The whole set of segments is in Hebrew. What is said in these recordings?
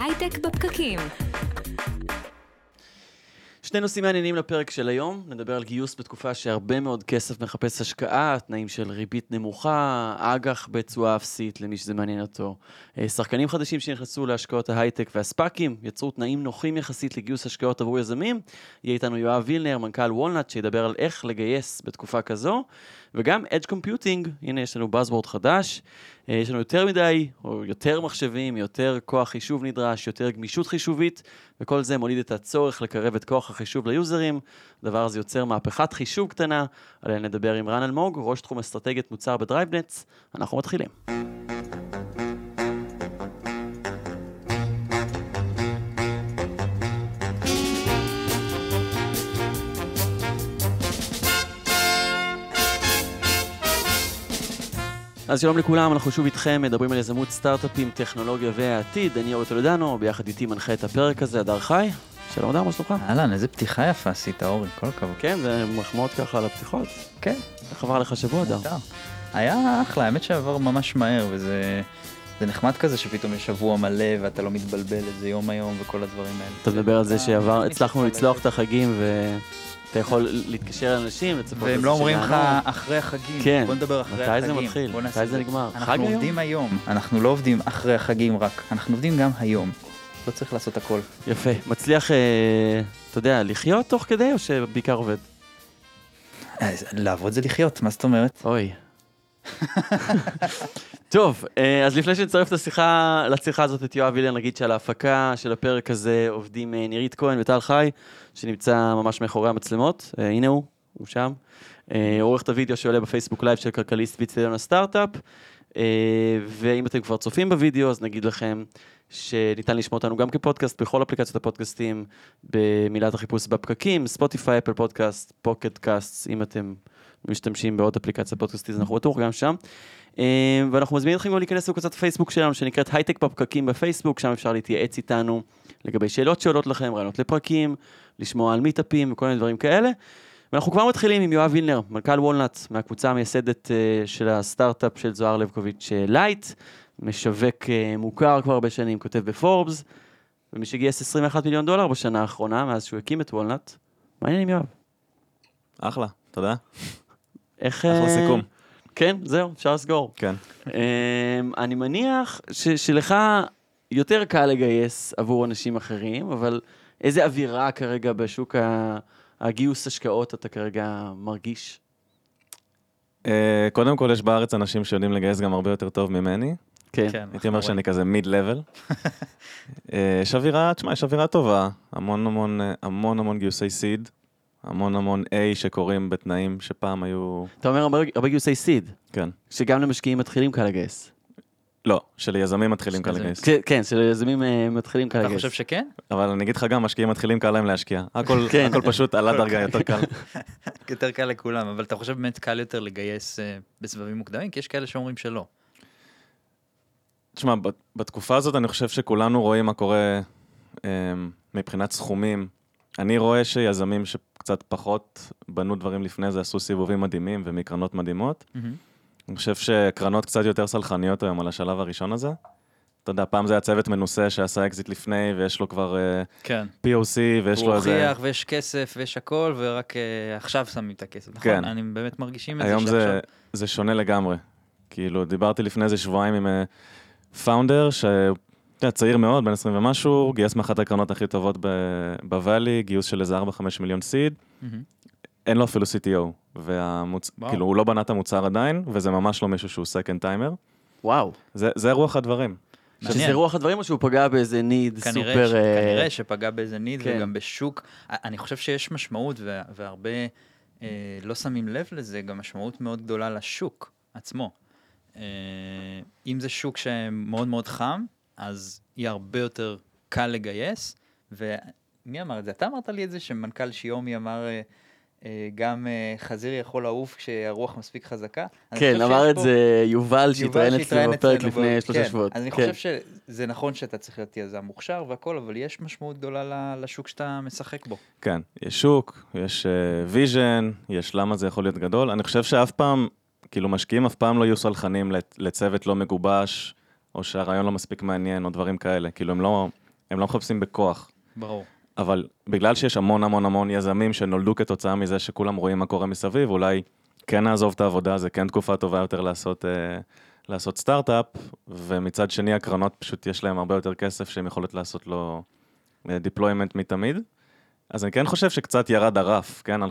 הייטק בפקקים. שני נושאים מעניינים לפרק של היום, נדבר על גיוס בתקופה שהרבה מאוד כסף מחפש השקעה, תנאים של ריבית נמוכה, אג"ח בצורה אפסית למי שזה מעניין אותו. שחקנים חדשים שנכנסו להשקעות ההייטק והספאקים, יצרו תנאים נוחים יחסית לגיוס השקעות עבור יזמים. יהיה איתנו יואב וילנר, מנכ"ל וולנאט, שידבר על איך לגייס בתקופה כזו, וגם Edge Computing, הנה יש לנו Buzzword חדש, יש לנו יותר מדי, או יותר מחשבים, יותר כוח חישוב נדרש, יותר גמישות חישובית, וכל זה מוליד את הצורך לקרב את כוח החישוב ליוזרים. הדבר הזה יוצר מהפכת חישוב קטנה, עליה נדבר עם רן אלמוג, ראש תחום אסטרטגיית מוצר ב-DriveNets. אנחנו מתחילים. אז שלום לכולם, אנחנו שוב איתכם, מדברים על יזמות סטארט-אפים, טכנולוגיה והעתיד. אני אורי טולדנו, ביחד איתי מנחה את הפרק הזה, אדר חי. שלום אדר, מה שלומך? אהלן, איזה פתיחה יפה עשית, אורי, כל הכבוד. כן, זה מחמאות ככה על הפתיחות. כן. איך עבר לך שבוע, אדר? היה אחלה, האמת שעבר ממש מהר, וזה נחמד כזה שפתאום יש שבוע מלא, ואתה לא מתבלבל איזה יום היום וכל הדברים האלה. אתה מדבר על זה שעבר, הצלחנו לצלוח את החגים ו... אתה יכול להתקשר לאנשים, לצפות והם לא אומרים לך אחרי החגים, כן. בוא נדבר אחרי החגים. מתי זה מתחיל? מתי זה נגמר? אנחנו עובדים היום, אנחנו לא עובדים אחרי החגים רק, אנחנו עובדים גם היום. לא צריך לעשות הכל. יפה, מצליח, אתה יודע, לחיות תוך כדי או שבעיקר עובד? לעבוד זה לחיות, מה זאת אומרת? אוי. טוב, אז לפני שנצרף לשיחה הזאת את יואב וילנר, נגיד שעל ההפקה של הפרק הזה עובדים נירית כהן ואדר חי, שנמצא ממש מאחורי המצלמות, הנה הוא שם, עורך את הוידאו שעולה בפייסבוק לייב של כלכליסט ואצטדיון הסטארט-אפ, ואם אתם כבר צופים בוידאו, אז נגיד לכם שניתן לשמוע אותנו גם כפודקאסט, בכל אפליקציות הפודקאסטים, במילת החיפוש בפקקים, ספוטיפיי, אפל פודקאסט, פוקטקאסט, אם אתם משתמשים בעוד אפליקציה פודקאסטית, אז אנחנו בטוח גם שם. ואנחנו מזמינים אתכם גם להיכנס לקבוצת הפייסבוק שלנו, שנקראת הייטק בפקקים בפייסבוק, שם אפשר להתייעץ איתנו לגבי שאלות שעולות לכם, רעיונות לפרקים, לשמוע על מיטאפים וכל מיני דברים כאלה. ואנחנו כבר מתחילים עם יואב וילנר, מנכ"ל וולנאט, מהקבוצה המייסדת של הסטארט-אפ של זוהר לבקוביץ' לייט, משווק מוכר כבר הרבה שנים, כותב בפורבס, ומי שגייס 21 מיליון דולר בשנה האחרונה, מאז שהוא הקים את וולנאט. מה העניינים, יואב? אחלה, תודה. אחלה סיכום. כן, זהו, אפשר לסגור. כן. אני מניח שלך יותר קל לגייס עבור אנשים אחרים, אבל איזה אווירה כרגע בשוק הגיוס השקעות אתה כרגע מרגיש? קודם כל, יש בארץ אנשים שיודעים לגייס גם הרבה יותר טוב ממני. כן. הייתי אומר שאני כזה מיד-לבל. יש אווירה, תשמע, יש אווירה טובה. המון המון, המון המון גיוסי סיד. המון המון A שקוראים בתנאים שפעם היו... אתה אומר הרבה גיוסי סיד. כן. שגם למשקיעים מתחילים קל לגייס. לא, שליזמים מתחילים קל לגייס. כן, שליזמים מתחילים קל לגייס. אתה חושב שכן? אבל אני אגיד לך גם, משקיעים מתחילים קל להם להשקיע. הכל פשוט עלה דרגה יותר קל. יותר קל לכולם, אבל אתה חושב באמת קל יותר לגייס בסבבים מוקדמים? כי יש כאלה שאומרים שלא. תשמע, בתקופה הזאת אני חושב שכולנו רואים מה קורה מבחינת סכומים. אני רואה שיזמים שקצת פחות בנו דברים לפני זה, עשו סיבובים מדהימים ומקרנות מדהימות. אני חושב שקרנות קצת יותר סלחניות היום על השלב הראשון הזה. אתה יודע, פעם זה היה צוות מנוסה שעשה אקזיט לפני, ויש לו כבר POC, ויש לו איזה... הוא הוכיח, ויש כסף, ויש הכל, ורק עכשיו שמים את הכסף. נכון, אני באמת מרגישים את זה שעכשיו... היום זה שונה לגמרי. כאילו, דיברתי לפני איזה שבועיים עם פאונדר, היה צעיר מאוד, בין 20 ומשהו, גייס מאחת הקרנות הכי טובות בוואלי, גיוס של איזה 4-5 מיליון סיד, אין לו אפילו CTO, כאילו הוא לא בנה את המוצר עדיין, וזה ממש לא מישהו שהוא סקנד טיימר. וואו. זה רוח הדברים. שזה רוח הדברים או שהוא פגע באיזה ניד סופר... כנראה שפגע באיזה ניד וגם בשוק. אני חושב שיש משמעות, והרבה לא שמים לב לזה, גם משמעות מאוד גדולה לשוק עצמו. אם זה שוק שמאוד מאוד חם, אז יהיה הרבה יותר קל לגייס, ומי אמר את זה? אתה אמרת לי את זה שמנכ"ל שיומי אמר, גם חזיר יכול לעוף כשהרוח מספיק חזקה. כן, אמר את זה יובל שהתראיין אצלנו בפרק לפני 3 שבועות. אז אני חושב שזה נכון שאתה צריך להיות יזם מוכשר והכל, אבל יש משמעות גדולה לשוק שאתה משחק בו. כן, יש שוק, יש ויז'ן, יש למה זה יכול להיות גדול. אני חושב שאף פעם, כאילו משקיעים אף פעם לא יהיו סלחנים לצוות לא מגובש, או שהרעיון לא מספיק מעניין, או דברים כאלה. כאילו, הם לא הם לא מחפשים בכוח. ברור. אבל בגלל שיש המון המון המון יזמים שנולדו כתוצאה מזה שכולם רואים מה קורה מסביב, אולי כן נעזוב את העבודה, זה כן תקופה טובה יותר לעשות סטארט-אפ, ומצד שני הקרנות פשוט יש להם הרבה יותר כסף שהם יכולות לעשות לו deployment מתמיד. אז אני כן חושב שקצת ירד הרף, כן? אני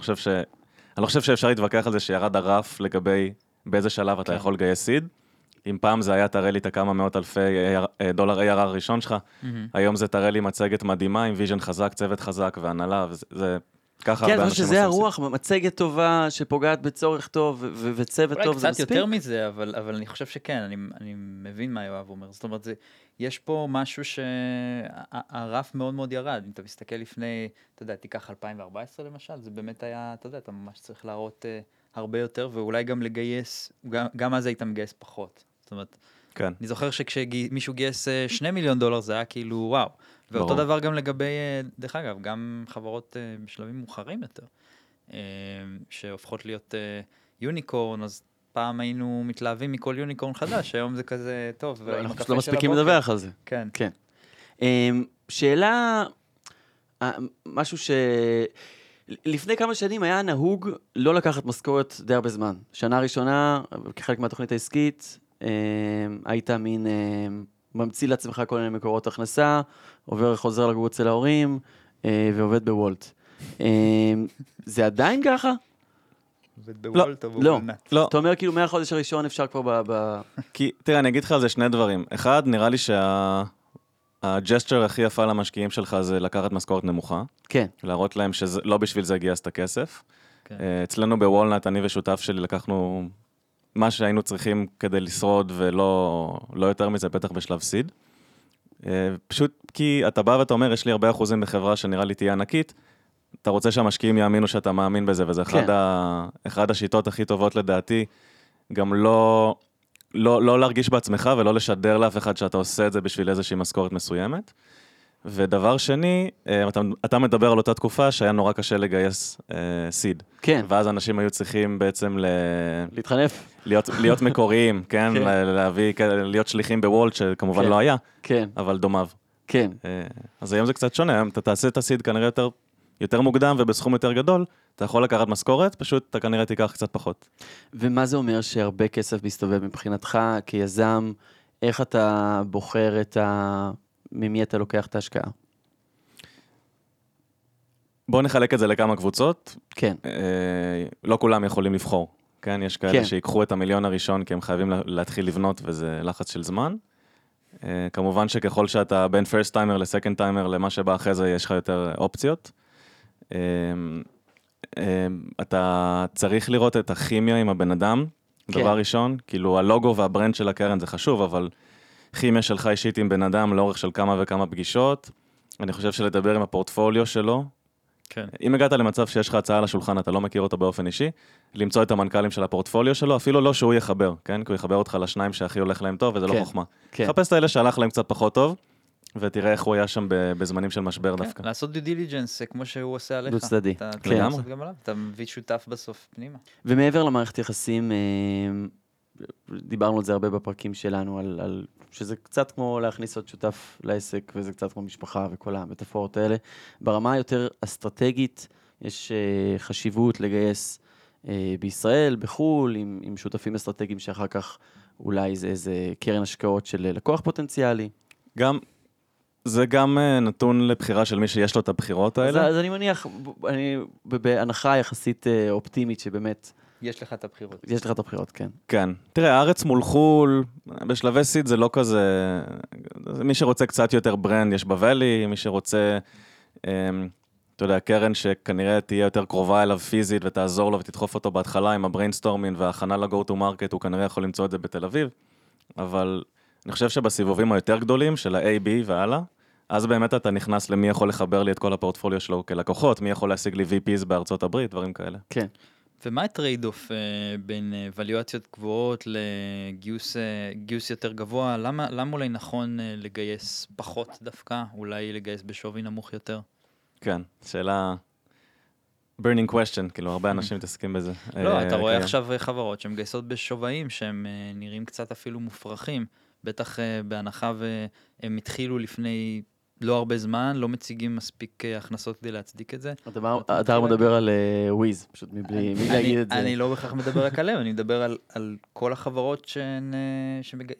לא חושב שאפשר להתווכח על זה שירד הרף לגבי באיזה שלב אתה יכול לגייס סיד. אם פעם זה היה תראה לי את הכמה מאות אלפי דולר ARR ראשון שלך, היום זה תראה לי מצגת מדהימה עם ויז'ן חזק, צוות חזק והנהלה, וזה ככה. כן, שזה הרוח, מצגת טובה שפוגעת בצורך טוב וצוות טוב, זה מספיק. אולי קצת יותר מזה, אבל אני חושב שכן, אני מבין מה יואב אומר. זאת אומרת, יש פה משהו שהרף מאוד מאוד ירד. אם אתה מסתכל לפני, אתה יודע, תיקח 2014 למשל, זה באמת היה, אתה יודע, אתה ממש צריך להראות הרבה יותר, ואולי גם לגייס, גם אז היית מגייס פחות. זאת אומרת, אני זוכר שכשמישהו גייס 2 מיליון דולר, זה היה כאילו וואו. ואותו דבר גם לגבי, דרך אגב, גם חברות בשלבים מאוחרים יותר, שהופכות להיות יוניקורן, אז פעם היינו מתלהבים מכל יוניקורן חדש, היום זה כזה טוב. אנחנו לא מספיקים לדווח על זה. כן. שאלה, משהו ש... לפני כמה שנים היה נהוג לא לקחת משכורת די הרבה זמן. שנה ראשונה, כחלק מהתוכנית העסקית, היית מין ממציא לעצמך כל מיני מקורות הכנסה, עובר חוזר לגור אצל ההורים, ועובד בוולט. זה עדיין ככה? עובד בוולט או בוולנט? לא. אתה אומר כאילו מהחודש הראשון אפשר כבר ב... תראה, אני אגיד לך על זה שני דברים. אחד, נראה לי שה... הג'סטר הכי יפה למשקיעים שלך זה לקחת משכורת נמוכה. כן. להראות להם שלא בשביל זה גייס את הכסף. כן. אצלנו בוולנט, אני ושותף שלי לקחנו מה שהיינו צריכים כדי לשרוד, ולא יותר מזה, בטח בשלב סיד. פשוט כי אתה בא ואתה אומר, יש לי 40% בחברה שנראה לי תהיה ענקית, אתה רוצה שהמשקיעים יאמינו שאתה מאמין בזה, וזה כן. אחד השיטות הכי טובות לדעתי, גם לא להרגיש בעצמך ולא לשדר לאף אחד שאתה עושה את זה בשביל איזושהי משכורת מסוימת. ודבר שני, אתה מדבר על אותה תקופה שהיה נורא קשה לגייס סיד. כן. ואז אנשים היו צריכים בעצם להתחנף. להיות מקוריים, כן? להיות שליחים בוולט, שכמובן לא היה, אבל דומיו. כן. אז היום זה קצת שונה, אתה תעשה את הסיד כנראה יותר מוקדם ובסכום יותר גדול, אתה יכול לקחת משכורת, פשוט אתה כנראה תיקח קצת פחות. ומה זה אומר שהרבה כסף מסתובב מבחינתך כיזם, איך אתה בוחר ממי אתה לוקח את ההשקעה? בוא נחלק את זה לכמה קבוצות. כן. לא כולם יכולים לבחור. כן, יש כאלה שיקחו את המיליון הראשון כי הם חייבים להתחיל לבנות וזה לחץ של זמן. כמובן שככל שאתה בין first timer ל-second timer למה שבא אחרי זה יש לך יותר אופציות. אתה צריך לראות את הכימיה עם הבן אדם, דבר ראשון, כאילו הלוגו והברנד של הקרן זה חשוב, אבל כימיה שלך אישית עם בן אדם לאורך של כמה וכמה פגישות, אני חושב שלדבר עם הפורטפוליו שלו, אם הגעת למצב שיש לך הצעה על השולחן, אתה לא מכיר אותה באופן אישי, למצוא את המנכ"לים של הפורטפוליו שלו, אפילו לא שהוא יחבר, כי הוא יחבר אותך לשניים שהכי הולך להם טוב, וזה לא חוכמה. חפש את האלה שהלך להם קצת פחות טוב, ותראה איך הוא היה שם בזמנים של משבר דווקא. לעשות דו דיליג'נס, כמו שהוא עושה עליך. דו צדדי. אתה מביא שותף בסוף פנימה. ומעבר למערכת יחסים, דיברנו על זה הרבה בפרקים שלנו, על שזה קצת כמו להכניס עוד שותף לעסק, וזה קצת כמו משפחה וכל המטאפורות האלה. ברמה היותר אסטרטגית, יש חשיבות לגייס בישראל, בחול, עם שותפים אסטרטגיים שאחר כך אולי זה איזה קרן השקעות של לקוח פוטנציאלי. זה גם נתון לבחירה של מי שיש לו את הבחירות האלה. אז אני מניח, אני בהנחה יחסית אופטימית שבאמת... יש לך את הבחירות. יש לך את הבחירות, כן. כן. תראה, הארץ מול חול, בשלבי סיד זה לא כזה... מי שרוצה קצת יותר ברנד יש בבלי, מי שרוצה, אתה יודע, קרן שכנראה תהיה יותר קרובה אליו פיזית ותעזור לו ותדחוף אותו בהתחלה עם הבריינסטורמינג וההכנה ל-go to market, הוא כנראה יכול למצוא את זה בתל אביב, אבל אני חושב שבסיבובים היותר גדולים של ה-AB והלאה, אז באמת אתה נכנס למי יכול לחבר לי את כל הפורטפוליו שלו כלקוחות, מי יכול להשיג לי VPs בארצות הברית, דברים כאלה. כן. ומה הטרייד אוף בין וליואציות גבוהות לגיוס יותר גבוה? למה אולי נכון לגייס פחות דווקא? אולי לגייס בשווי נמוך יותר? כן, שאלה... burning question, כאילו הרבה אנשים מתעסקים בזה. לא, אתה רואה עכשיו חברות שהן גייסות בשוויים, שהן נראים קצת אפילו מופרכים, בטח בהנחה והם התחילו לפני לא הרבה זמן, לא מציגים מספיק הכנסות כדי להצדיק את זה. אתה מדבר על וויז, פשוט מבלי להגיד את זה. אני לא בכך מדבר רק עליהם, אני מדבר על כל החברות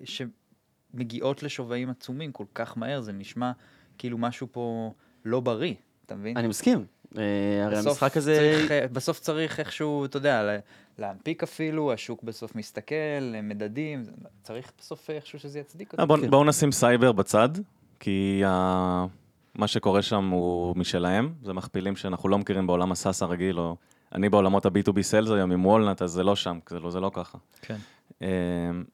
שמגיעות לשוויים עצומים כל כך מהר, זה נשמע כאילו משהו פה לא בריא, אתה מבין? אני מסכים. הרי המשחק הזה... בסוף צריך איכשהו, אתה יודע, להנפיק אפילו, השוק בסוף מסתכל, מדדים, צריך בסוף איכשהו שזה יצדיק אותו. בואו נשים סייבר בצד. כי מה שקורה שם הוא משלהם, זה מכפילים שאנחנו לא מכירים בעולם הסאס הרגיל, או אני בעולמות ה-B2B Sales היום עם וולנט, אז זה לא שם, זה לא ככה. כן.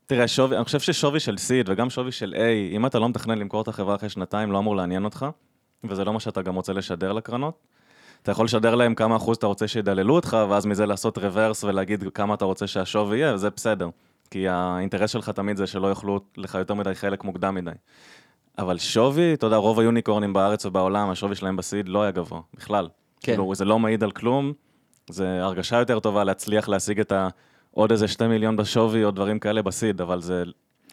תראה, אני חושב ששווי של סיד וגם שווי של A, אם אתה לא מתכנן למכור את החברה אחרי שנתיים, לא אמור לעניין אותך, וזה לא מה שאתה גם רוצה לשדר לקרנות. אתה יכול לשדר להם כמה אחוז אתה רוצה שידללו אותך, ואז מזה לעשות רוורס ולהגיד כמה אתה רוצה שהשווי יהיה, וזה בסדר. כי האינטרס שלך תמיד זה שלא יוכלו לך יותר מדי חלק מוקדם מדי. אבל שווי, אתה יודע, רוב היוניקורנים בארץ ובעולם, השווי שלהם בסיד לא היה גבוה, בכלל. כן. כאילו, זה לא מעיד על כלום, זה הרגשה יותר טובה להצליח להשיג את עוד איזה 2 מיליון בשווי או דברים כאלה בסיד, אבל זה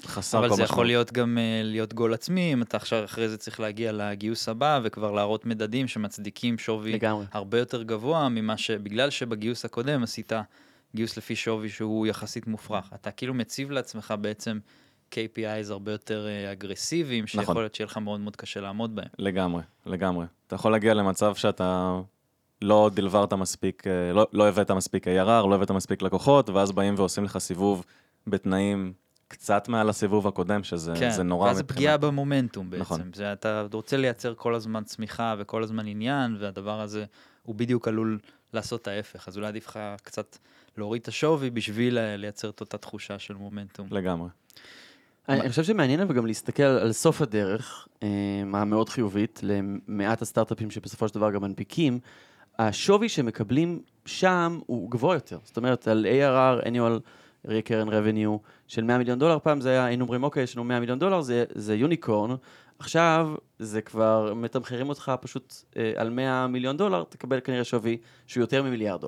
חסר כל משהו. אבל זה יכול להיות גם להיות גול עצמי, אם אתה עכשיו אחרי זה צריך להגיע לגיוס הבא, וכבר להראות מדדים שמצדיקים שווי לגמרי. הרבה יותר גבוה, בגלל שבגיוס הקודם עשית גיוס לפי שווי שהוא יחסית מופרך. אתה כאילו מציב לעצמך בעצם KPIs הרבה יותר אגרסיביים, שיכול להיות שיהיה לך מאוד מאוד קשה לעמוד בהם. לגמרי, לגמרי. אתה יכול להגיע למצב שאתה לא דלברת מספיק, לא הבאת מספיק ARR, לא הבאת מספיק לקוחות, ואז באים ועושים לך סיבוב בתנאים קצת מעל הסיבוב הקודם, שזה נורא מבחינת. ואז זה פגיעה במומנטום בעצם. אתה רוצה לייצר כל הזמן צמיחה וכל הזמן עניין, והדבר הזה הוא בדיוק עלול לעשות את ההפך. אז אולי עדיף לך קצת להוריד את השווי בשביל לייצר את אותה תחושה של מומנטום. לגמרי. אני חושב שמעניין וגם להסתכל על סוף הדרך, המאוד חיובית, למעט הסטארט-אפים שבסופו של דבר גם מנפיקים, השווי שמקבלים שם הוא גבוה יותר. זאת אומרת, על ARR, annual recurring revenue, של $100 מיליון, פעם זה היה, היינו אומרים, אוקיי, יש לנו $100 מיליון, זה יוניקורן, עכשיו זה כבר מתמחרים אותך פשוט על $100 מיליון, תקבל כנראה שווי שהוא יותר מ$1 מיליארד.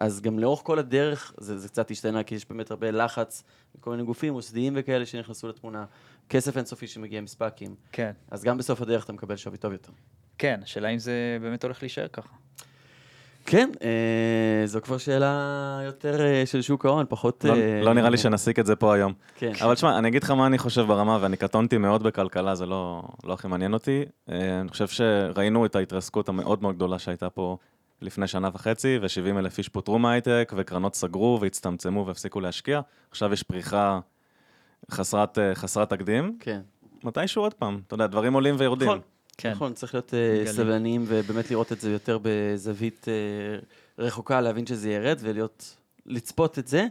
אז גם לאורך כל הדרך, זה קצת השתנה, כי יש באמת הרבה לחץ, כל מיני גופים מוסדיים וכאלה שנכנסו לתמונה, כסף אינסופי שמגיע מספקים. כן. אז גם בסוף הדרך אתה מקבל שווי טוב יותר. כן, השאלה אם זה באמת הולך להישאר ככה. כן, זו כבר שאלה יותר של שוק ההון, פחות... לא נראה לי שנסיק את זה פה היום. כן. אבל תשמע, אני אגיד לך מה אני חושב ברמה, ואני קטונתי מאוד בכלכלה, זה לא הכי מעניין אותי. אני חושב שראינו את ההתרסקות המאוד מאוד גדולה שהייתה פה לפני שנה וחצי, ו70,000 איש פוטרו מהייטק, וקרנות סגרו והצטמצמו והפסיקו להשקיע. עכשיו יש פריחה חסרת תקדים. כן. מתישהו עוד פעם? אתה יודע, דברים עולים ויורדים. נכון, צריך להיות סבלניים, ובאמת לראות את זה יותר בזווית רחוקה, להבין שזה ירד, ולצפות את זה.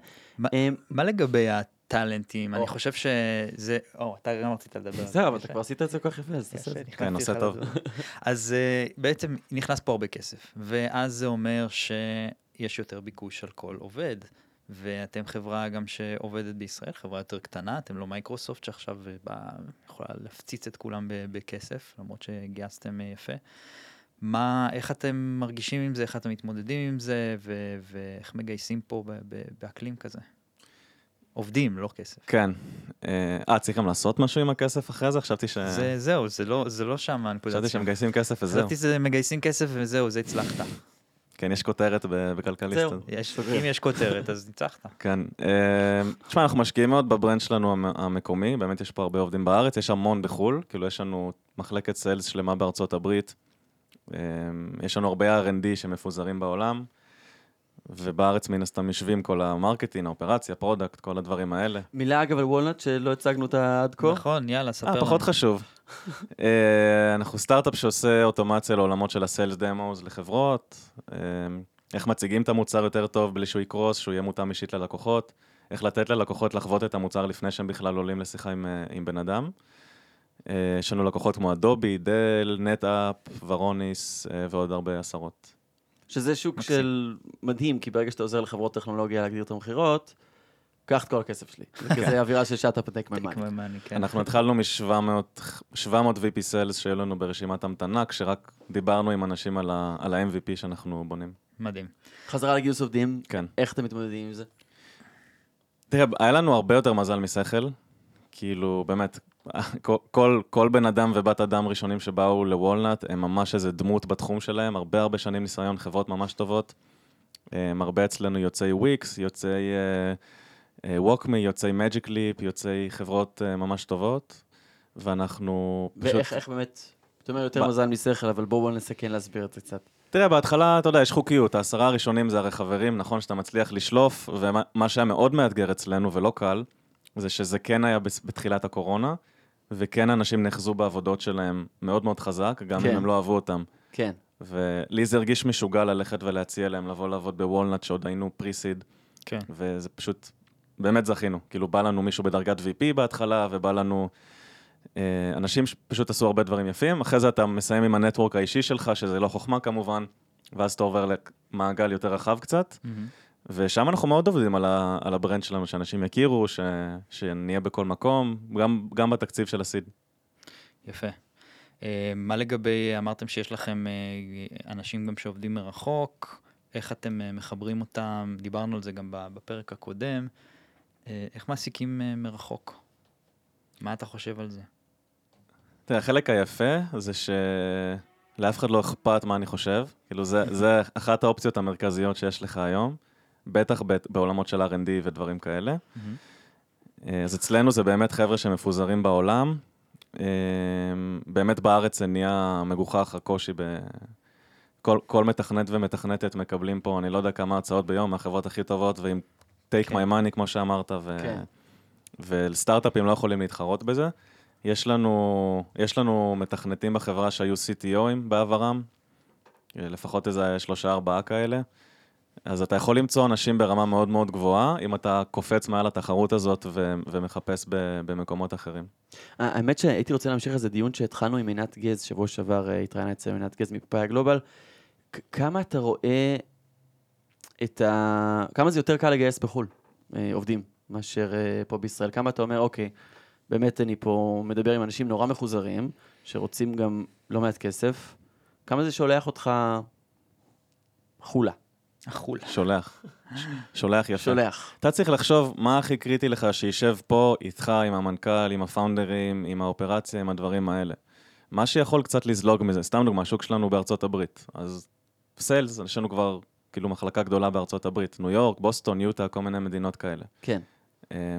מה לגבי הטלנטים? אני חושב שזה... אתה גם רצית לדבר. זהו, אבל אתה כבר עשית את זה כל כך יפה, אז תעשה את זה. כן, נושא טוב. אז בעצם נכנס פה הרבה כסף, ואז זה אומר שיש יותר ביקוש על כל עובד, ואתם חברה גם שעובדת בישראל, חברה יותר קטנה, אתם לא מייקרוסופט שעכשיו יכולה להפציץ את כולם בכסף, למרות שגייסתם יפה. איך אתם מרגישים עם זה, איך אתם מתמודדים עם זה, ואיך מגייסים פה באקלים כזה? עובדים, לא כסף. כן. צריך גם לעשות משהו עם הכסף אחרי זה? חשבתי ש... זהו, זה לא שם הנקודה. חשבתי שמגייסים כסף וזהו. חשבתי שמגייסים כסף וזהו, זה הצלחת. כן, יש כותרת בכלכליסט. זהו, אם יש כותרת, אז ניצחת. כן. תשמע, אנחנו משקיעים מאוד בברנד שלנו המקומי, באמת יש פה הרבה עובדים בארץ, יש המון בחול, כאילו יש לנו מחלקת סיילס שלמה בארצות הברית, יש לנו הרבה R&D שמפוזרים בעולם, ובארץ מן הסתם יושבים כל המרקטינג, האופרציה, פרודקט, כל הדברים האלה. מילה אגב על וולנט שלא הצגנו אותה עד כה. נכון, יאללה, ספר לנו. פחות חשוב. אנחנו סטארט-אפ שעושה אוטומציה לעולמות של הסיילס דמוס לחברות, איך מציגים את המוצר יותר טוב בלי שהוא יקרוס, שהוא יהיה מותאם אישית ללקוחות, איך לתת ללקוחות לחוות את המוצר לפני שהם בכלל עולים לשיחה עם בן אדם. יש לנו לקוחות כמו אדובי, דל, NetApp, ורוניס ועוד הרבה עשרות. שזה שוק של מדהים, כי ברגע שאתה עוזר לחברות טכנולוגיה להגדיר את המחירות, קח את כל הכסף שלי. זה כזה אווירה של שאתה פתק ממני. אנחנו התחלנו מ-700 VP Sales שהיו לנו ברשימת המתנה, כשרק דיברנו עם אנשים על ה-MVP שאנחנו בונים. מדהים. חזרה לגיוס עובדים, איך אתם מתמודדים עם זה? תראה, היה לנו הרבה יותר מזל משכל, כאילו באמת כל בן אדם ובת אדם ראשונים שבאו לוולנאט, הם ממש איזה דמות בתחום שלהם, הרבה הרבה שנים ניסיון, חברות ממש טובות, הרבה אצלנו יוצאי וויקס, יוצאי ווקמי, יוצאי מג'יקליפ, יוצאי חברות ממש טובות, ואנחנו פשוט... ואיך באמת, אתה אומר יותר מזל משכל, אבל בואו נסכן להסביר את זה קצת. תראה, בהתחלה, אתה יודע, יש חוקיות, ה10 הראשונים זה הרי חברים, נכון שאתה מצליח לשלוף, ומה שהיה מאוד מאתגר אצלנו ולא קל, זה שזה כן היה בתחילת הקורונה, וכן אנשים נחזו בעבודות שלהם מאוד מאוד חזק, גם אם הם לא אהבו אותם. כן. ולי זה הרגיש משוגע ללכת ולהציע להם לבוא לעבוד בוולנאט, שעוד היינו פריסיד. כן. וזה פשוט, באמת זכינו. כאילו, בא לנו מישהו בדרגת VP בהתחלה, ובא לנו... אנשים פשוט עשו הרבה דברים יפים, אחרי זה אתה מסיים עם הנטוורק האישי שלך, שזה לא חוכמה כמובן, ואז אתה עובר למעגל יותר רחב קצת, ושם אנחנו מאוד עובדים על הברנד שלנו, שאנשים יכירו, שנהיה בכל מקום, גם בתקציב של הסיד. יפה. מה לגבי, אמרתם שיש לכם אנשים גם שעובדים מרחוק, איך אתם מחברים אותם, דיברנו על זה גם בפרק הקודם, איך מעסיקים מרחוק? מה אתה חושב על זה? תראה, החלק היפה זה שלאף אחד לא אכפת מה אני חושב. כאילו, זה אחת האופציות המרכזיות שיש לך היום, בטח בעולמות של R&D ודברים כאלה. אז אצלנו זה באמת חבר'ה שמפוזרים בעולם. באמת בארץ זה נהיה מגוחך, הקושי בכל מתכנת ומתכנתת מקבלים פה, אני לא יודע כמה הצעות ביום, מהחברות הכי טובות, ועם take my money, כמו שאמרת, וסטארט-אפים לא יכולים להתחרות בזה. יש לנו מתכנתים בחברה שהיו CTO'ים בעברם, לפחות איזה 3-4 כאלה. אז אתה יכול למצוא אנשים ברמה מאוד מאוד גבוהה, אם אתה קופץ מעל התחרות הזאת ומחפש במקומות אחרים. האמת שהייתי רוצה להמשיך איזה דיון שהתחלנו עם עינת גז, שבוע שעבר התראינה אצל עינת גז מפאי הגלובל. כמה אתה רואה כמה זה יותר קל לגייס בחול, עובדים? מאשר פה בישראל. כמה אתה אומר, אוקיי, באמת אני פה מדבר עם אנשים נורא מחוזרים, שרוצים גם לא מעט כסף. כמה זה שולח אותך חולה? החולה. שולח. שולח יפה. שולח. אתה צריך לחשוב מה הכי קריטי לך שישב פה איתך, עם המנכ"ל, עם הפאונדרים, עם האופרציה, עם הדברים האלה. מה שיכול קצת לזלוג מזה. סתם דוגמה, השוק שלנו בארצות הברית. אז סיילס, יש לנו כבר כאילו מחלקה גדולה בארצות הברית. ניו יורק, בוסטון, יוטה, כל מיני מדינות כאלה. כן.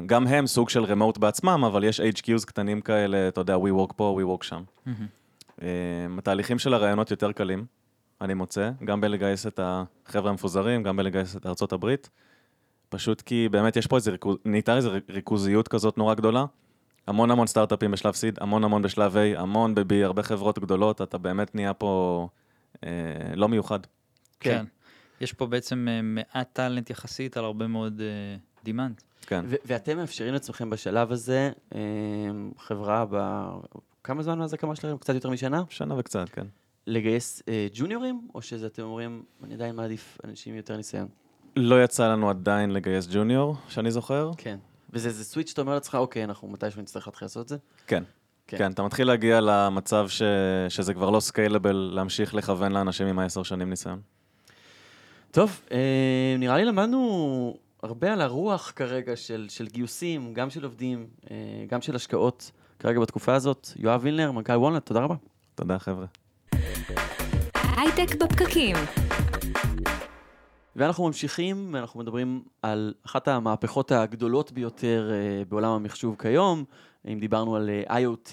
גם הם סוג של רמוט בעצמם, אבל יש HQs קטנים כאלה, אתה יודע, WeWork פה, WeWork שם. התהליכים של הרעיונות יותר קלים, אני מוצא, גם בלגייס את החבר'ה המפוזרים, גם בלגייס את ארצות הברית, פשוט כי באמת יש פה איזו ריכוזיות כזאת נורא גדולה, המון המון סטארט-אפים בשלב סיד, המון המון בשלב A, המון ב-B, הרבה חברות גדולות, אתה באמת נהיה פה לא מיוחד. כן. יש פה בעצם מעט טלנט יחסית על הרבה מאוד דימנד. כן. ואתם מאפשרים לעצמכם בשלב הזה, חברה, כמה זמן מאז הקמה שלכם? קצת יותר משנה? שנה וקצת, כן. לגייס ג'וניורים, או שזה אתם אומרים, אני עדיין מעדיף אנשים יותר ניסיון? לא יצא לנו עדיין לגייס ג'וניור, שאני זוכר. כן. וזה סוויץ' שאתה אומר לעצמך, אוקיי, אנחנו מתישהו נצטרך להתחיל לעשות את זה? כן. כן, אתה מתחיל להגיע למצב שזה כבר לא סקיילבל, להמשיך לכוון לאנשים עם 10 שנים ניסיון. טוב, נראה לי למדנו הרבה על הרוח כרגע של גיוסים, גם של עובדים, גם של השקעות כרגע בתקופה הזאת. יואב וילנר, מנכ"ל וולנאט, תודה רבה. תודה חבר'ה. הייטק בפקקים. ואנחנו ממשיכים, אנחנו מדברים על אחת המהפכות הגדולות ביותר בעולם המחשוב כיום. אם דיברנו על IOT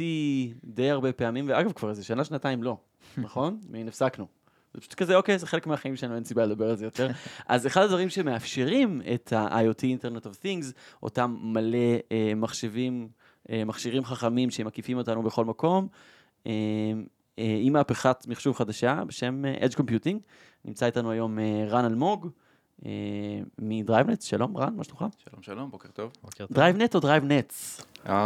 די הרבה פעמים, ואגב כבר איזה שנה, שנתיים לא, נכון? נפסקנו. זה פשוט כזה, אוקיי, זה חלק מהחיים שלנו, אין סיבה לדבר על זה יותר. אז אחד הדברים שמאפשרים את ה-IoT, Internet of Things, אותם מלא מחשבים, מכשירים חכמים שמקיפים אותנו בכל מקום, עם מהפכת מחשוב חדשה בשם Edge Computing. נמצא איתנו היום רן אלמוג, מ-DriveNets. שלום, רן, מה שלומך? שלום, שלום, בוקר טוב. DriveNet או DriveNets?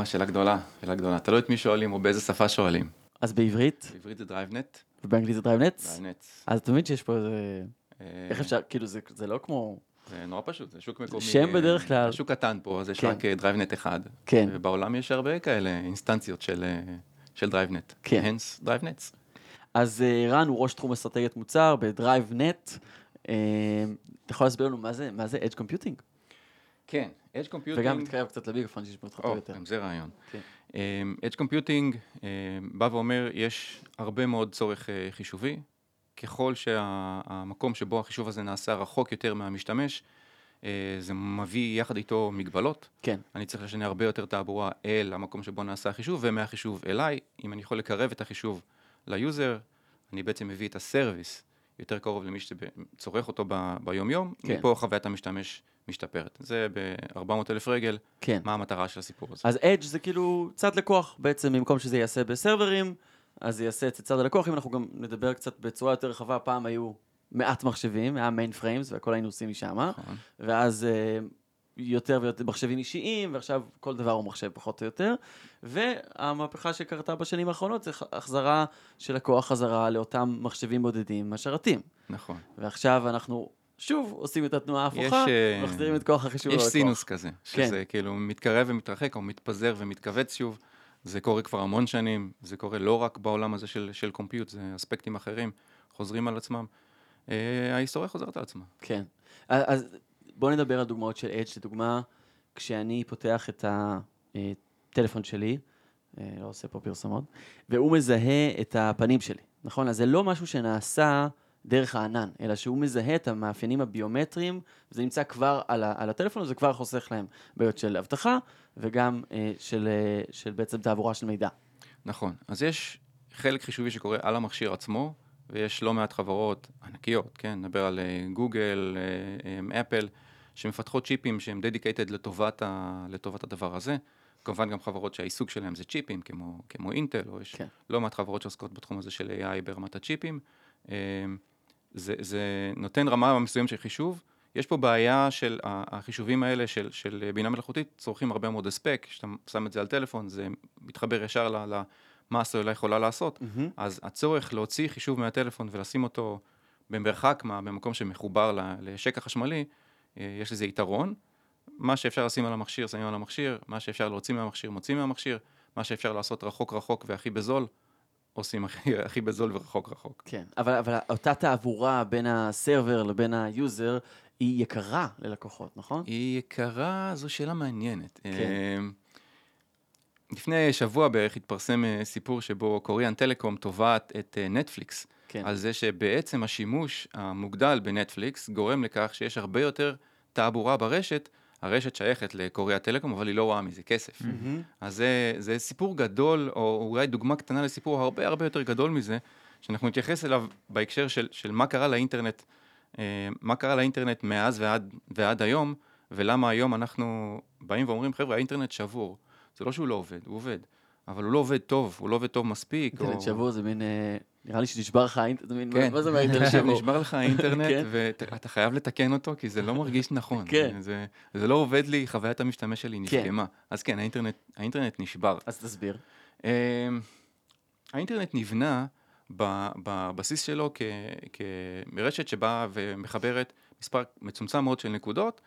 שאלה גדולה, שאלה גדולה. תלוי את מי שואלים או באיזה שפה שואלים. אז בעברית? בעברית זה DriveNet. ובאנגלית זה DriveNets? DriveNets. אז אתה מבין שיש פה איזה... איך אפשר, כאילו זה לא כמו... זה נורא פשוט, זה שוק מקומי. שם בדרך כלל. השוק קטן פה, אז יש רק DriveNet אחד. כן. ובעולם יש הרבה כאלה אינסטנציות של DriveNet. כן. Hence DriveNets. אז רן הוא ראש תחום אסטרטגיית מוצר ב-DriveNet. אתה יכול להסביר לנו מה זה Edge Computing? כן, Edge Computing... וגם מתקרב קצת למיקרופון שישמעו אותך יותר. גם זה רעיון. Edge Computing בא ואומר, יש הרבה מאוד צורך חישובי, ככל שהמקום שבו החישוב הזה נעשה רחוק יותר מהמשתמש, זה מביא יחד איתו מגבלות. כן. אני צריך לשני הרבה יותר תעבורה אל המקום שבו נעשה החישוב, ומהחישוב אליי, אם אני יכול לקרב את החישוב ליוזר, אני בעצם מביא את הסרוויס יותר קרוב למי שצורך אותו ביום-יום, מפה חוויית המשתמש משתפרת. זה ב-400,000 רגל, מה המטרה של הסיפור הזה. אז Edge זה כאילו צד לקוח, בעצם במקום שזה יעשה בסרברים, אז זה יעשה את צד הלקוח. אם אנחנו גם נדבר קצת בצורה יותר רחבה, פעם היו מעט מחשבים, היה מיין פריימס, והכל היינו עושים משם, ואז יותר ויותר מחשבים אישיים, ועכשיו כל דבר הוא מחשב פחות או יותר, והמהפכה שקרתה בשנים האחרונות זה החזרה של הכוח חזרה לאותם מחשבים בודדים השרתים. נכון. ועכשיו אנחנו שוב עושים את התנועה ההפוכה, ומחזירים את כוח החישוב ללקוח. יש סינוס כזה, שזה כאילו מתקרב ומתרחק, או מתפזר ומתכווץ שוב, זה קורה כבר המון שנים, זה קורה לא רק בעולם הזה של קומפיוט, זה אספקטים אחרים, חוזרים על עצמם. ההיסטוריה חוזרת על עצמה. כן. אז בואו נדבר על דוגמאות של Edge. לדוגמה, כשאני פותח את הטלפון שלי, לא עושה פה פרסומות, והוא מזהה את הפנים שלי, נכון? אז זה לא משהו שנעשה דרך הענן, אלא שהוא מזהה את המאפיינים הביומטריים, וזה נמצא כבר על הטלפון, וזה כבר חוסך להם בעיות של הבטחה, וגם של בעצם תעבורה של מידע. נכון. אז יש חלק חישובי שקורה על המכשיר עצמו, ויש לא מעט חברות ענקיות, כן? נדבר על גוגל, אפל, שמפתחות צ'יפים שהם dedicated לטובת הדבר הזה. כמובן גם חברות שהעיסוק שלהם זה צ'יפים, כמו אינטל, או יש לא מעט חברות שעוסקות בתחום הזה של AI ברמת הצ'יפים. זה נותן רמה מסוימת של חישוב. יש פה בעיה של החישובים האלה של בינה מלאכותית, צורכים הרבה מאוד הספק, שאתה שם את זה על טלפון, זה מתחבר ישר מה הסוללה יכולה לעשות. אז הצורך להוציא חישוב מהטלפון ולשים אותו במרחק במקום שמחובר לשקע חשמלי, יש לזה יתרון. מה שאפשר לשים על המכשיר, שמים על המכשיר, מה שאפשר להוציא מהמכשיר, מוצאים מהמכשיר, מה שאפשר לעשות רחוק והכי בזול, עושים הכי בזול ורחוק. כן, אבל אותה תעבורה בין הסרבר לבין היוזר, היא יקרה ללקוחות, נכון? היא יקרה, זו שאלה מעניינת. כן. לפני שבוע בערך התפרסם סיפור שבו קוריאן טלקום תובעת את נטפליקס, על זה שבעצם השימוש המוגדל בנטפליקס גורם לכך שיש הרבה יותר תעבורה ברשת. הרשת שייכת לקוריאן טלקום, אבל היא לא רואה מזה כסף. אז זה סיפור גדול, או אולי דוגמה קטנה לסיפור הרבה הרבה יותר גדול מזה, שאנחנו נתייחס אליו בהקשר של מה קרה לאינטרנט מאז ועד היום, ולמה היום אנחנו באים ואומרים, חבר'ה, האינטרנט שבור. זה לא שהוא לא עובד, הוא עובד. אבל הוא לא עובד טוב, הוא לא עובד טוב מספיק. אינטרנט שבוע זה מין, נראה לי שנשבר לך האינטרנט. כן. מה זה מהאינטרנט שבוע? נשבר לך האינטרנט, ואתה חייב לתקן אותו, כי זה לא מרגיש נכון. כן. זה לא עובד לי, חוויית המשתמש שלי נשכמה. אז כן, האינטרנט נשבר. אז תסביר. האינטרנט נבנה בבסיס שלו כרשת שבאה ומחברת מספר מצומצם מאוד של נקודות,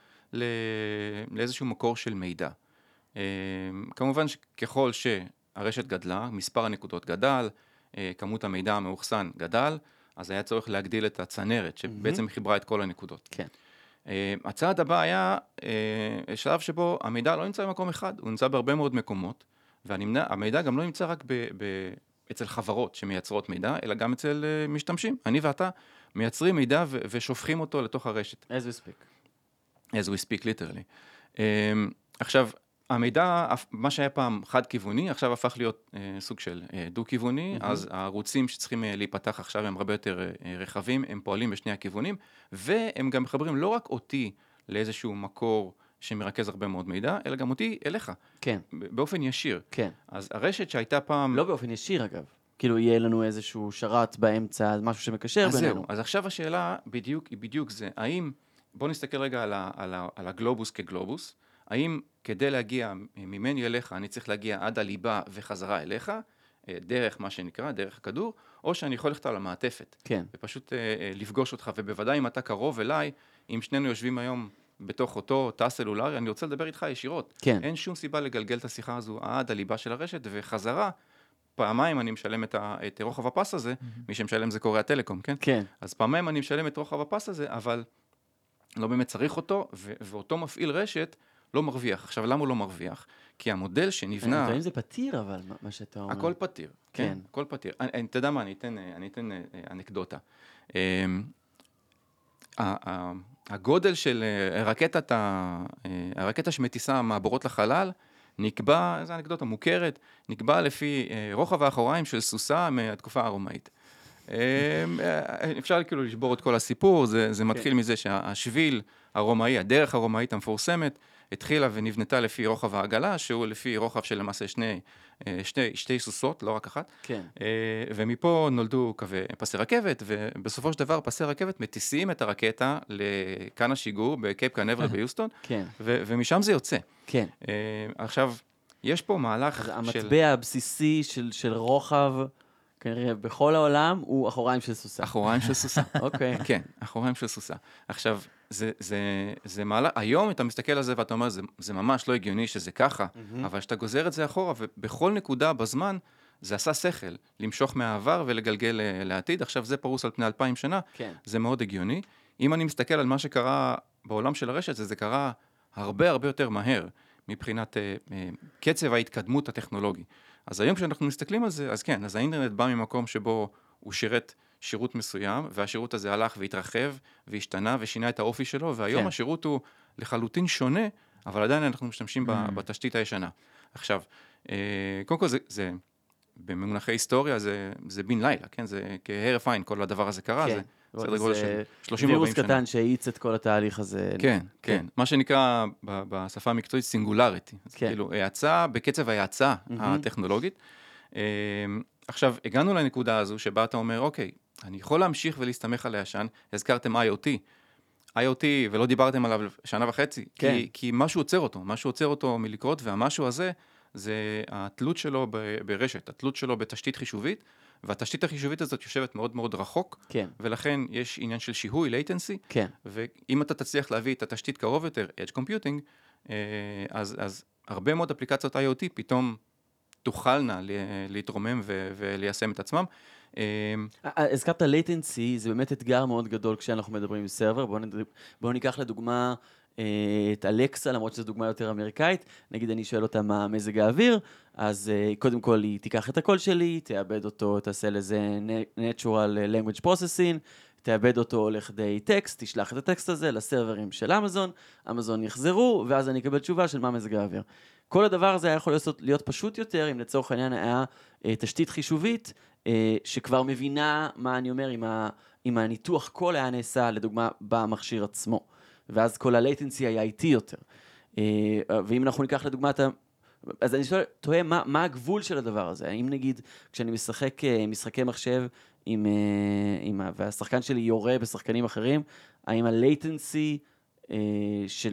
לאיזשהו מקור של מידע. כמובן שככל שהרשת גדלה, מספר הנקודות גדל, כמות המידע המאוחסן גדל, אז היה צורך להגדיל את הצנרת, שבעצם חיברה את כל הנקודות. כן. הצעד הבא היה שלב שבו המידע לא נמצא במקום אחד, הוא נמצא בהרבה מאוד מקומות, והמידע גם לא נמצא רק אצל חברות שמייצרות מידע, אלא גם אצל משתמשים. אני ואתה מייצרים מידע ושופכים אותו לתוך הרשת. As we speak. As we speak, literally. עכשיו, המידע, מה שהיה פעם חד-כיווני, עכשיו הפך להיות סוג של דו-כיווני, אז הערוצים שצריכים להיפתח עכשיו הם הרבה יותר רחבים, הם פועלים בשני הכיוונים, והם גם מחברים לא רק אותי לאיזשהו מקור שמרכז הרבה מאוד מידע, אלא גם אותי אליך. כן. באופן ישיר. כן. אז הרשת שהייתה פעם... לא באופן ישיר, אגב. כאילו יהיה לנו איזשהו שרת באמצע, משהו שמקשר בינינו. זהו. אז עכשיו השאלה בדיוק זה, האם... בוא נסתכל רגע על הגלובוס כגלובוס. האם כדי להגיע ממני אליך, אני צריך להגיע עד הליבה וחזרה אליך, דרך מה שנקרא, דרך הכדור, או שאני יכול ללכת על המעטפת. כן. ופשוט לפגוש אותך, ובוודאי אם אתה קרוב אליי, אם שנינו יושבים היום בתוך אותו תא סלולרי, אני רוצה לדבר איתך ישירות. כן. אין שום סיבה לגלגל את השיחה הזו עד הליבה של הרשת, וחזרה, פעמיים אני משלם את רוחב הפס הזה, מי שמשלם זה קוריאן טלקום, כן? כן. אז פעמיים אני משלם את רוחב הפס הזה, אבל לא באמת צריך אותו, ואותו מפעיל רשת לא מרוויח. עכשיו, למה הוא לא מרוויח? כי המודל שנבנה... לפעמים זה פתיר, אבל מה שאתה אומר. הכל פתיר, כן, הכל פתיר. אתה יודע מה, אני אתן אנקדוטה. הגודל של הרקטה שמטיסה מעבורות לחלל, נקבע, זו אנקדוטה מוכרת, נקבע לפי רוחב האחוריים של סוסה מהתקופה הרומאית. אפשר כאילו לשבור את כל הסיפור, זה מתחיל מזה שהשביל הרומאי, הדרך הרומאית המפורסמת, התחילה ונבנתה לפי רוחב העגלה, שהוא לפי רוחב של למעשה שתי סוסות, לא רק אחת. כן. ומפה נולדו פסי רכבת, ובסופו של דבר פסי רכבת מטיסים את הרקטה לכאן השיגור, בקייפ קנברל ביוסטון, כן. ומשם זה יוצא. כן. עכשיו, יש פה מהלך של... המטבע הבסיסי של רוחב... כנראה, בכל העולם הוא אחוריים של סוסה. אחוריים של סוסה. אוקיי. כן, אחוריים של סוסה. עכשיו, זה מעלה, היום אתה מסתכל על זה ואתה אומר, זה ממש לא הגיוני שזה ככה, אבל שאתה גוזר את זה אחורה, ובכל נקודה בזמן, זה עשה שכל, למשוך מהעבר ולגלגל לעתיד. עכשיו, זה פרוס על פני 2000 שנה, זה מאוד הגיוני. אם אני מסתכל על מה שקרה בעולם של הרשת, זה קרה הרבה הרבה יותר מהר, מבחינת קצב ההתקדמות הטכנולוגי. אז היום כשאנחנו מסתכלים על זה, אז כן, אז האינטרנט בא ממקום שבו הוא שירת שירות מסוים, והשירות הזה הלך והתרחב, והשתנה, ושינה את האופי שלו, והיום השירות הוא לחלוטין שונה, אבל עדיין אנחנו משתמשים בתשתית הישנה. עכשיו, קודם כל זה במונחי היסטוריה, זה בן לילה, כן? זה כהרף עין, כל הדבר הזה קרה, זה סדר גודל של 30-40 שנה. וירוס קטן שהאיץ את כל התהליך הזה. כן, כן. מה שנקרא בשפה המקצועית סינגולריטי. כאילו, ההאצה, בקצב ההאצה הטכנולוגית. עכשיו, הגענו לנקודה הזו שבה אתה אומר, אוקיי, אני יכול להמשיך ולהסתמך על הישן, הזכרתם IOT, ולא דיברתם עליו שנה וחצי, כי משהו עוצר אותו מלקרות, והמשהו הזה, זה התלות שלו ברשת, התלות שלו בתשתית חישובית, והתשתית החישובית הזאת יושבת מאוד מאוד רחוק, כן. ולכן יש עניין של שיהוי, latency, כן. ואם אתה תצליח להביא את התשתית קרוב יותר, Edge Computing, אז הרבה מאוד אפליקציות IOT פתאום תוכלנה להתרומם וליישם את עצמם. הזכרת latency, זה באמת אתגר מאוד גדול כשאנחנו מדברים עם סרבר, בואו ניקח לדוגמה... את אלקסה, למרות שזו דוגמה יותר אמריקאית, נגיד אני שואל אותה מה מזג האוויר, אז קודם כל היא תיקח את הקול שלי, תאבד אותו, תעשה לזה Natural Language Processing, תאבד אותו לכדי טקסט, תשלח את הטקסט הזה לסרברים של אמזון, אמזון יחזרו, ואז אני אקבל תשובה של מה מזג האוויר. כל הדבר הזה היה יכול להיות פשוט יותר, אם לצורך העניין היה תשתית חישובית, שכבר מבינה מה אני אומר, אם הניתוח כל היה נעשה, לדוגמה, במכשיר עצמו. ואז כל ה-latency היה איטי יותר. ואם אנחנו ניקח לדוגמה, אז אני תוהה מה הגבול של הדבר הזה. אם נגיד, כשאני משחק משחקי מחשב, והשחקן שלי יורה בשחקנים אחרים, האם ה-latency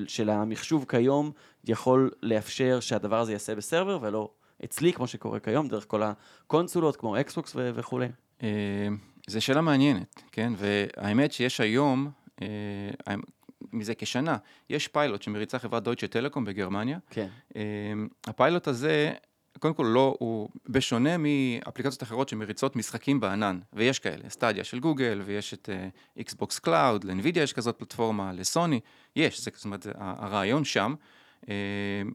של המחשוב כיום, יכול לאפשר שהדבר הזה יעשה בסרבר, ולא אצלי, כמו שקורה כיום, דרך כל הקונסולות, כמו Xbox וכו'. זו שאלה מעניינת, כן? והאמת שיש היום, מזה כשנה, יש פיילוט שמריצה חברת דויטשה טלקום בגרמניה. כן. הפיילוט הזה, קודם כל לא, הוא בשונה מאפליקציות אחרות שמריצות משחקים בענן, ויש כאלה, סטדיה של גוגל, ויש את Xbox Cloud, לאנווידיה יש כזאת פלטפורמה, לסוני, יש, זאת אומרת, הרעיון שם,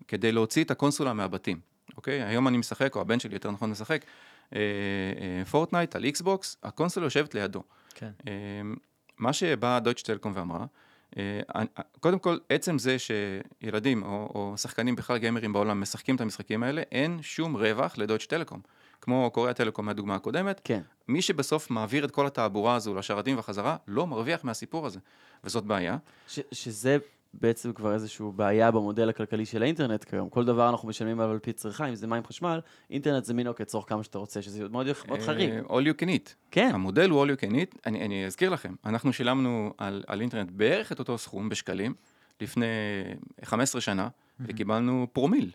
כדי להוציא את הקונסולה מהבתים, אוקיי? היום אני משחק, או הבן שלי יותר נכון משחק, פורטנייט על Xbox, הקונסולה יושבת לידו. כן. מה שבאה דויטשה טלקום ואמרה, קודם כל, עצם זה שילדים או שחקנים בכלל גיימרים בעולם משחקים את המשחקים האלה, אין שום רווח לדויטש טלקום. כמו קוריאה טלקום מהדוגמה הקודמת, כן. מי שבסוף מעביר את כל התעבורה הזו לשרתים וחזרה, לא מרוויח מהסיפור הזה. וזאת בעיה. שזה בעצם כבר איזשהו בעיה במודל הכלכלי של האינטרנט כיום. כל דבר אנחנו משלמים על פי צריכה, אם זה מים חשמל, אינטרנט זה מינוק, צורך כמה שאתה רוצה, שזה מאוד חריג. All you can eat. כן. המודל הוא all you can eat. אני אזכיר לכם, אנחנו שילמנו על אינטרנט בערך את אותו סכום בשקלים, לפני 15 שנה, וקיבלנו פרומיל.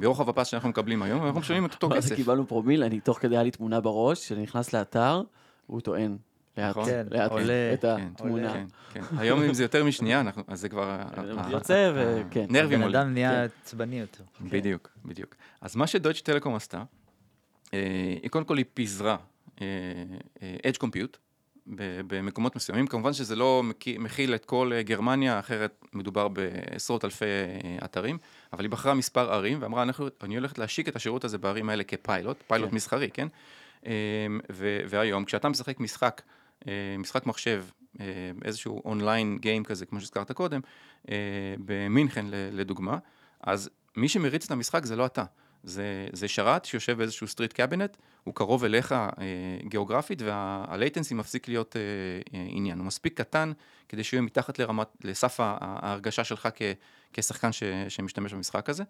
ברוחב הפס שאנחנו מקבלים היום, ואנחנו משלמים את אותו כסף. אז קיבלנו פרומיל, אני תוך כדי היה לי תמונה בראש, שאני נכנס לאתר, הוא טוען. לאט את התמונה. היום אם זה יותר משנייה, אז זה כבר... יוצא וכן. נרבים עולים. אדם נהיה עצבני יותר. בדיוק, בדיוק. אז מה שדויטש טלקום עשתה, היא קודם כל היא פיזרה Edge Compute, במקומות מסוימים, כמובן שזה לא מכיל את כל גרמניה, אחרת מדובר בעשרות אלפי אתרים, אבל היא בחרה מספר ערים, ואמרה, אני הולכת להשיק את השירות הזה בערים האלה כפיילוט, פיילוט מסחרי, כן? והיום, כשאתה משחק משחק מחשב, איזשהו אונליין גיים כזה, כמו שהזכרת קודם, במינכן לדוגמה, אז מי שמריץ את המשחק זה לא אתה. זה שרת שיושב באיזשהו סטריט קאבינט, הוא קרוב אליך גיאוגרפית, והלייטנסי מפסיק להיות עניין. הוא מספיק קטן כדי שהוא יהיה מתחת לסף ההרגשה שלך כשחקן שמשתמש במשחק הזה.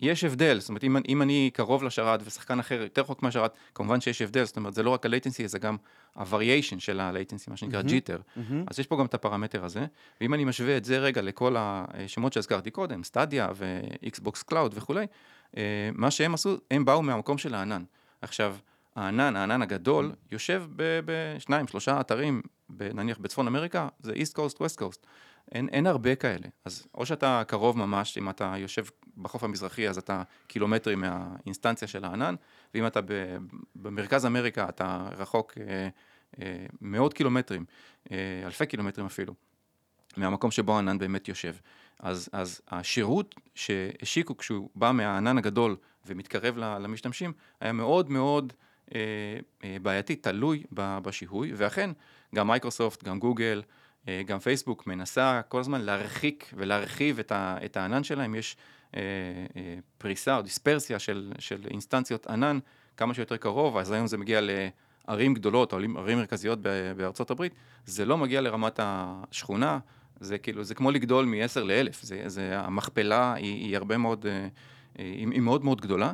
יש הבדל, זאת אומרת, אם אני קרוב לשרת ושחקן אחר יותר חוק מהשרת, כמובן שיש הבדל, זאת אומרת, זה לא רק ה-latency, זה גם ה-variation של ה-latency, מה שנקרא jitter. אז יש פה גם את הפרמטר הזה, ואם אני משווה את זה רגע לכל השמות שהזכרתי קודם, Stadia ו-Xbox Cloud וכולי, מה שהם עשו, הם באו מהמקום של הענן. עכשיו, הענן הגדול יושב בשניים, שלושה אתרים, נניח בצפון אמריקה, זה East Coast, West Coast. אין הרבה כאלה. אז או שאתה קרוב ממש, אם אתה יושב בחוף המזרחי, אז אתה קילומטרי מהאינסטנציה של הענן, ואם אתה במרכז אמריקה, אתה רחוק מאות קילומטרים, אלפי קילומטרים אפילו, מהמקום שבו הענן באמת יושב. אז השירות שהשיקו כשהוא בא מהענן הגדול ומתקרב למשתמשים, היה מאוד מאוד בעייתי, תלוי בשיהוי, ואכן, גם מייקרוסופט, גם גוגל, גם פייסבוק מנסה כל הזמן להרחיק ולהרחיב את הענן שלהם. יש פריסה או דיספרסיה של אינסטנציות ענן כמה שיותר קרוב, אז היום זה מגיע לערים גדולות או ערים מרכזיות בארצות הברית, זה לא מגיע לרמת השכונה, זה כאילו, זה כמו לגדול מ-10 ל-1000, המכפלה היא הרבה מאוד, היא מאוד מאוד גדולה,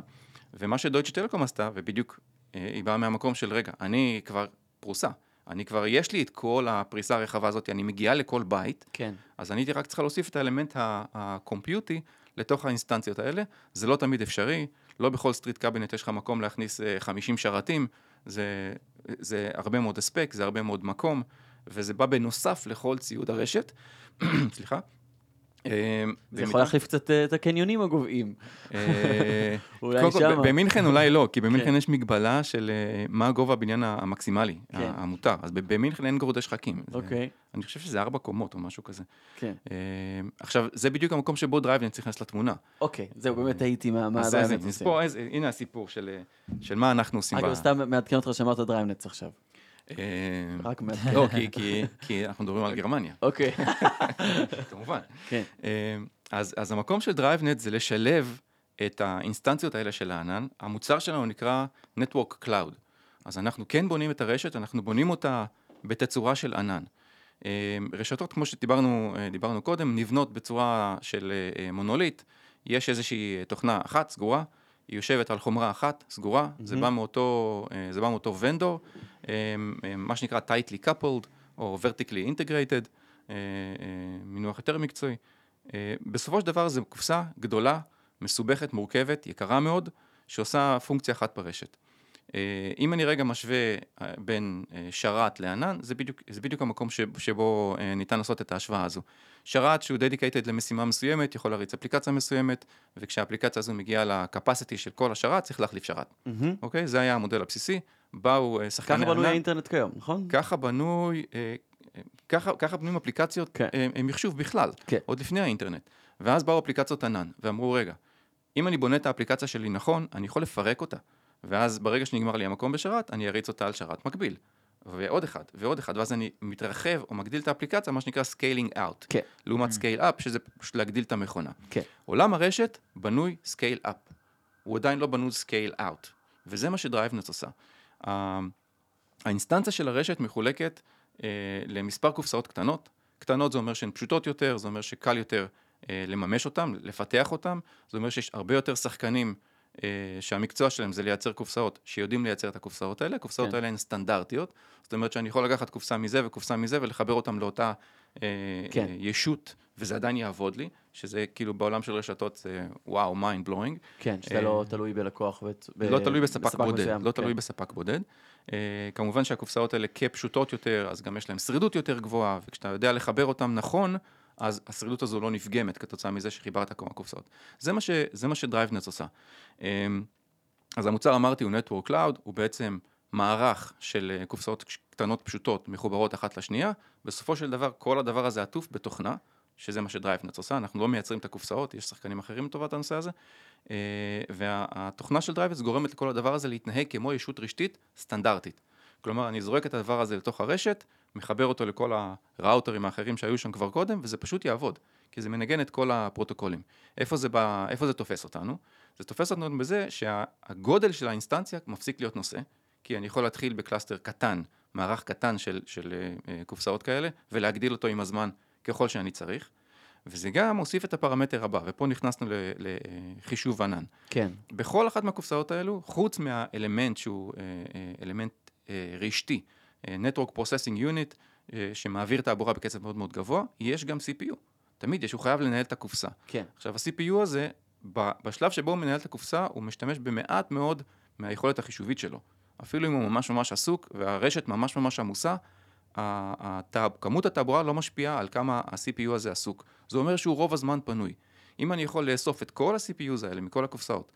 ומה שדויטש טלקום עשתה, ובדיוק היא באה מהמקום של רגע, אני כבר פרוסה, אני כבר, יש לי את כל הפריסה הרחבה הזאת, אני מגיעה לכל בית, כן. אז אני רק צריכה להוסיף את האלמנט הקומפיוטי לתוך האינסטנציות האלה, זה לא תמיד אפשרי, לא בכל סטריט קאבינט יש לך מקום להכניס 50 שרתים, זה הרבה מאוד אספק, זה הרבה מאוד מקום, וזה בא בנוסף לכל ציוד הרשת, סליחה, זה יכול להחליף קצת את הקניונים הגובעים. אולי שם. במינכן אולי לא, כי במינכן יש מגבלה של מה גובה הבניין המקסימלי, המותר. אז במינכן אין גורדי שחקים. אוקיי. אני חושב שזה 4 קומות או משהו כזה. כן. עכשיו, זה בדיוק המקום שבו DriveNets צריך להיכנס לתמונה. אוקיי, זהו, באמת הייתי מה... הנה הסיפור של מה אנחנו עושים. אגב, סתם מעדכן אותך שאמרת DriveNets עכשיו. רק מעט. לא, כי אנחנו מדברים על גרמניה. אוקיי. כמובן. אז המקום של DriveNet זה לשלב את האינסטנציות האלה של הענן. המוצר שלנו נקרא Network Cloud. אז אנחנו כן בונים את הרשת, אנחנו בונים אותה בתצורה של ענן. רשתות, כמו שדיברנו קודם, נבנות בצורה של מונוליט. יש איזושהי תוכנה אחת, סגורה, היא יושבת על חומרה אחת, סגורה, זה בא מאותו ונדור, מה שנקרא tightly coupled, או vertically integrated, מינוח יותר מקצועי. בסופו של דבר, זו קופסה גדולה, מסובכת, מורכבת, יקרה מאוד, שעושה פונקציה אחת ברשת. אם אני רגע משווה בין שרת לענן, זה בדיוק המקום שבו ניתן לעשות את ההשוואה הזו. שרת שהוא dedicated למשימה מסוימת, יכול להריץ אפליקציה מסוימת, וכשהאפליקציה הזו מגיעה לקפסיטי של כל השרת, צריך להחליף שרת. אוקיי? זה היה המודל הבסיסי. באו שחקני ענן. ככה בנוי האינטרנט כיום, נכון? ככה בנויים אפליקציות מחשוב בכלל, עוד לפני האינטרנט. ואז באו אפליקציות ענן, ואמרו, רגע, אם אני בונה את האפליקציה שלי נכון, אני יכול לפרק אותה. ואז ברגע שנגמר לי המקום בשרת, אני אריץ אותה על שרת מקביל. ועוד אחד, ואז אני מתרחב או מגדיל את האפליקציה, מה שנקרא scaling out. כן. לעומת scale up, שזה פשוט להגדיל את המכונה. כן. עולם הרשת בנוי scale up. הוא עדיין לא בנוי scale out. וזה מה שDriveNets עושה. האינסטנציה של הרשת מחולקת למספר קופסאות קטנות. קטנות זה אומר שהן פשוטות יותר, זה אומר שקל יותר לממש אותן, לפתח אותן. זה אומר שיש הרבה יותר שחקנים שהמקצוע שלהם זה לייצר קופסאות, שיודעים לייצר את הקופסאות האלה, הקופסאות האלה הן סטנדרטיות, זאת אומרת שאני יכול לקחת קופסא מזה וקופסא מזה, ולחבר אותם לאותה ישות, וזה עדיין יעבוד לי, שזה כאילו בעולם של רשתות, זה וואו, mind blowing. כן, שזה לא תלוי בלקוח, לא תלוי בספק בודד, לא תלוי בספק בודד. כמובן שהקופסאות האלה כפשוטות יותר, אז גם יש להם שרידות יותר גבוהה, וכשאתה יודע לחבר אותם נכון, אז השרידות הזו לא נפגמת כתוצאה מזה שחיברת הקופסאות. זה מה שDriveNets עושה. אז המוצר, אמרתי, הוא Network Cloud, הוא בעצם מערך של קופסאות קטנות פשוטות מחוברות אחת לשנייה, בסופו של דבר כל הדבר הזה עטוף בתוכנה, שזה מה שDriveNets עושה, אנחנו לא מייצרים את הקופסאות, יש שחקנים אחרים לטובת הנושא הזה, והתוכנה של DriveNets גורמת לכל הדבר הזה להתנהג כמו ישות רשתית סטנדרטית. כלומר, אני זורק את הדבר הזה לתוך הרשת, מחבר אותו לכל הראוטרים האחרים שהיו שם כבר קודם, וזה פשוט יעבוד, כי זה מנגן את כל הפרוטוקולים. איפה זה תופס אותנו? זה תופס אותנו בזה שהגודל של האינסטנציה מפסיק להיות נושא, כי אני יכול להתחיל בקלאסטר קטן, מערך קטן של קופסאות כאלה, ולהגדיל אותו עם הזמן ככל שאני צריך, וזה גם מוסיף את הפרמטר הבא, ופה נכנסנו לחישוב ענן. כן. בכל אחת מהקופסאות האלו, חוץ מהאלמנט שהוא אלמנט רשתי, Network Processing Unit, שמעביר תעבורה בקצב מאוד מאוד גבוה, יש גם CPU. תמיד יש, הוא חייב לנהל את הקופסה. כן. עכשיו, ה-CPU הזה, בשלב שבו הוא מנהל את הקופסה, הוא משתמש במעט מאוד מהיכולת החישובית שלו. אפילו אם הוא ממש ממש עסוק, והרשת ממש ממש עמוסה, כמות התעבורה לא משפיעה על כמה ה-CPU הזה עסוק. זה אומר שהוא רוב הזמן פנוי. אם אני יכול לאסוף את כל ה-CPUs האלה, מכל הקופסאות,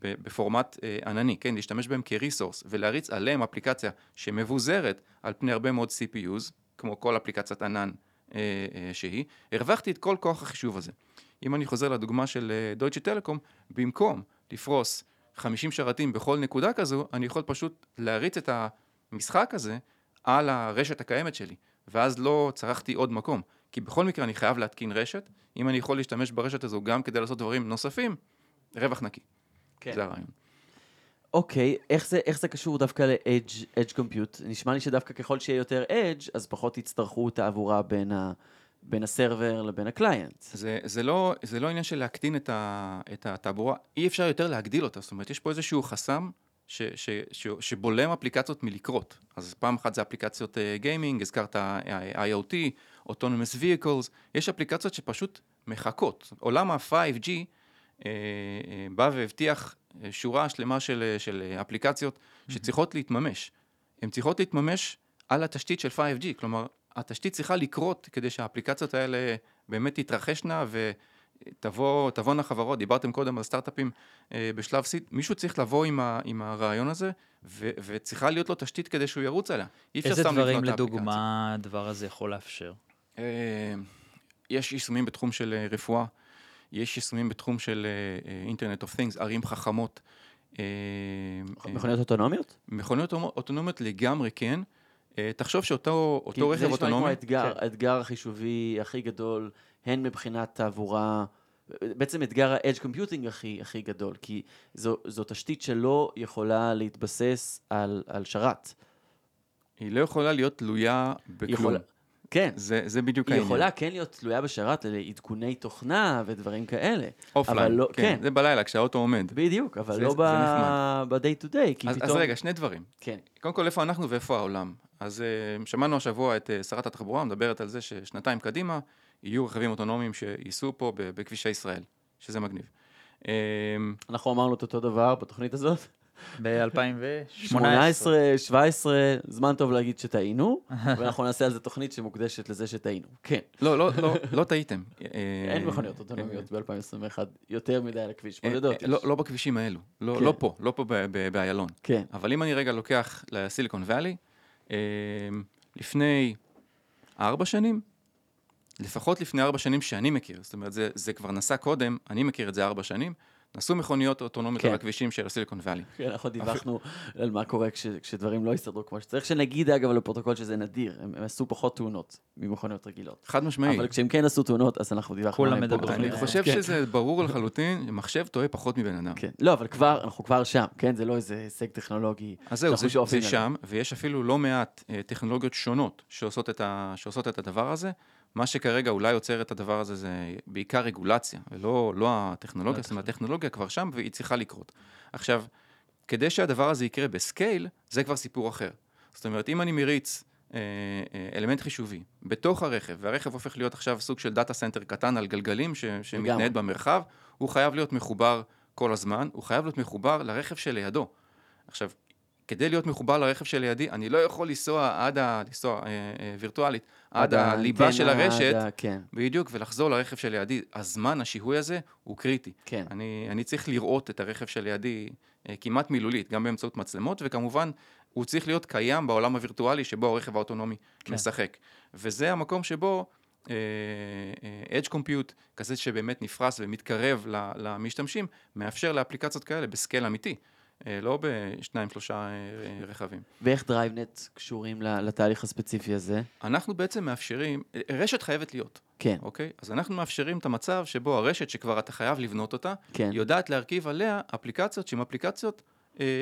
בפורמט ענני, כן, להשתמש בהם כ-resource, ולהריץ עליהם אפליקציה שמבוזרת על פני הרבה מאוד CPUs, כמו כל אפליקציית ענן שהיא, הרווחתי את כל כוח החישוב הזה. אם אני חוזר לדוגמה של דויטשה טלקום, במקום לפרוס 50 שרתים בכל נקודה כזו, אני יכול פשוט להריץ את המשחק הזה על הרשת הקיימת שלי, ואז לא צרכתי עוד מקום, כי בכל מקרה אני חייב להתקין רשת, אם אני יכול להשתמש ברשת הזו גם כדי לעשות דברים נוספים, רווח נקי. כן. זה הרעיון. אוקיי, איך זה קשור דווקא ל-Edge Compute? נשמע לי שדווקא ככל שיהיה יותר Edge, אז פחות יצטרכו תעבורה בין הסרבר לבין הקליינט. זה לא עניין של להקטין את התעבורה, אי אפשר יותר להגדיל אותה, זאת אומרת, יש פה איזשהו חסם, שבולם אפליקציות מלקרות. אז פעם אחת זה אפליקציות גיימינג, הזכרת IOT, Autonomous Vehicles, יש אפליקציות שפשוט מחכות. עולם ה-5G בא והבטיח שורה שלמה של אפליקציות שצריכות להתממש. הן צריכות להתממש על התשתית של 5G, כלומר, התשתית צריכה לקרות כדי שהאפליקציות האלה באמת תתרחשנה תבואנה חברות, דיברתם קודם על סטארט-אפים בשלב סיד, מישהו צריך לבוא עם הרעיון הזה, וצריכה להיות לו תשתית כדי שהוא ירוץ עליה. איזה דברים לדוגמה הדבר הזה יכול לאפשר? יש יישומים בתחום של רפואה, יש יישומים בתחום של אינטרנט אוף תינגס, ערים חכמות. מכוניות אוטונומיות? מכוניות אוטונומיות לגמרי כן. תחשוב שאותו רכב אוטונומי... זה נשמע כמו האתגר החישובי הכי גדול, הן מבחינת תעבורה, בעצם אתגר ה-Edge Computing הכי גדול, כי זו תשתית שלא יכולה להתבסס על שרת. היא לא יכולה להיות תלויה בכלום. כן. זה בדיוק העניין. היא יכולה כן להיות תלויה בשרת, לעדכוני תוכנה ודברים כאלה. אופליין, כן. זה בלילה, כשהאוטו עומד. בדיוק, אבל לא ב-day to day. אז רגע, שני דברים. כן. קודם כל, איפה אנחנו ואיפה העולם? אז שמענו השבוע את שרת התחבורה, מדברת על זה ששנתיים קדימה, יהיו רכבים אוטונומיים שייסעו פה בכבישי ישראל, שזה מגניב. אנחנו אמרנו את אותו דבר בתוכנית הזאת. ב-2018, 17, זמן טוב להגיד שטעינו, ואנחנו נעשה על זה תוכנית שמוקדשת לזה שטעינו. כן. לא טעיתם. אין מכוניות אוטונומיות ב-2021, יותר מדי על הכביש. לא בכבישים האלו, לא פה באיילון. כן. אבל אם אני רגע לוקח לסיליקון ואלי, לפני 4 שנים, לפחות לפני 4 שנים שאני מכיר, זאת אומרת, זה כבר נסע קודם, אני מכיר את זה 4 שנים, נסעו מכוניות אוטונומיות על הכבישים של הסיליקון ואלי. כן, אנחנו דיווחנו על מה קורה כשדברים לא יסתדרו כמו שצריך, שנגיד אגב לפרוטוקול שזה נדיר, הם עשו פחות תאונות ממכוניות רגילות. חד משמעי. אבל כשהם כן עשו תאונות, אז אנחנו דיווחנו עליהם פה. אני חושב שזה ברור לחלוטין, מחשב טועה פחות מבן אדם. כן, לא, אבל אנחנו כבר שם, כן, זה לא איזה הישג טכנולוגי. אז זהו, זה שם, ויש אפילו לא מעט טכנולוגיות שונות שעושות את הדבר הזה. מה שכרגע אולי יוצר את הדבר הזה זה בעיקר רגולציה, ולא הטכנולוגיה, זאת אומרת, הטכנולוגיה כבר שם והיא צריכה לקרות. עכשיו, כדי שהדבר הזה יקרה בסקייל, זה כבר סיפור אחר. זאת אומרת, אם אני מריץ אלמנט חישובי בתוך הרכב, והרכב הופך להיות עכשיו סוג של דאטה סנטר קטן על גלגלים שמתנהד במרחב, הוא חייב להיות מחובר כל הזמן, הוא חייב להיות מחובר לרכב שלידו. עכשיו, כדי להיות מחובר לרכב שלידי, אני לא יכול לנסוע וירטואלית, עד הליבה של הרשת, בדיוק, ולחזור לרכב שלידי. הזמן, השיהוי הזה, הוא קריטי. אני צריך לראות את הרכב שלידי כמעט מילולית, גם באמצעות מצלמות, וכמובן הוא צריך להיות קיים בעולם הווירטואלי שבו הרכב האוטונומי משחק. וזה המקום שבו Edge Compute, כזה שבאמת נפרס ומתקרב למשתמשים, מאפשר לאפליקציות כאלה בסקל אמיתי, לא בשניים, שלושה רכבים. ואיך DriveNet קשורים לתהליך הספציפי הזה? אנחנו בעצם מאפשרים, רשת חייבת להיות. כן. אוקיי? אז אנחנו מאפשרים את המצב שבו הרשת שכבר אתה חייב לבנות אותה, יודעת להרכיב עליה אפליקציות שהן אפליקציות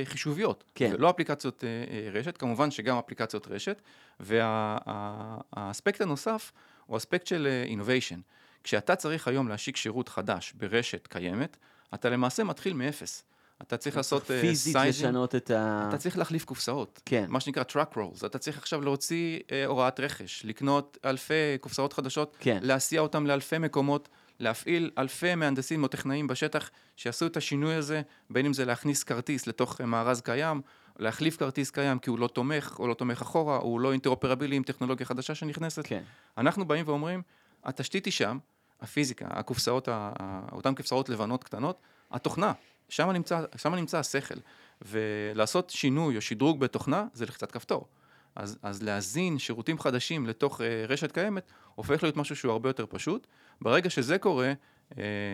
חישוביות, ולא אפליקציות רשת, כמובן שגם אפליקציות רשת, והאספקט הנוסף הוא אספקט של innovation. כשאתה צריך היום להשיק שירות חדש ברשת קיימת, אתה למעשה מתחיל מאפס. אתה צריך לעשות פיזית לשנות את ה... אתה צריך להחליף קופסאות. כן. מה שנקרא truck rolls. אתה צריך עכשיו להוציא הוראת רכש, לקנות אלפי קופסאות חדשות, להסיע אותם לאלפי מקומות, להפעיל אלפי מהנדסים או טכנאים בשטח שיעשו את השינוי הזה, בין אם זה להכניס כרטיס לתוך מארז קיים, להחליף כרטיס קיים כי הוא לא תומך, או לא תומך אחורה, או הוא לא אינטרופרבילי עם טכנולוגיה חדשה שנכנסת. כן. אנחנו באים ואומרים, התשתית היא שם, הפיזיקה, הקופסאות, אותן קופסאות לבנות קטנות, התוכנה, שם נמצא השכל. ולעשות שינוי או שדרוג בתוכנה, זה לחיצת כפתור. אז להזין שירותים חדשים לתוך רשת קיימת, הופך להיות משהו שהוא הרבה יותר פשוט. ברגע שזה קורה,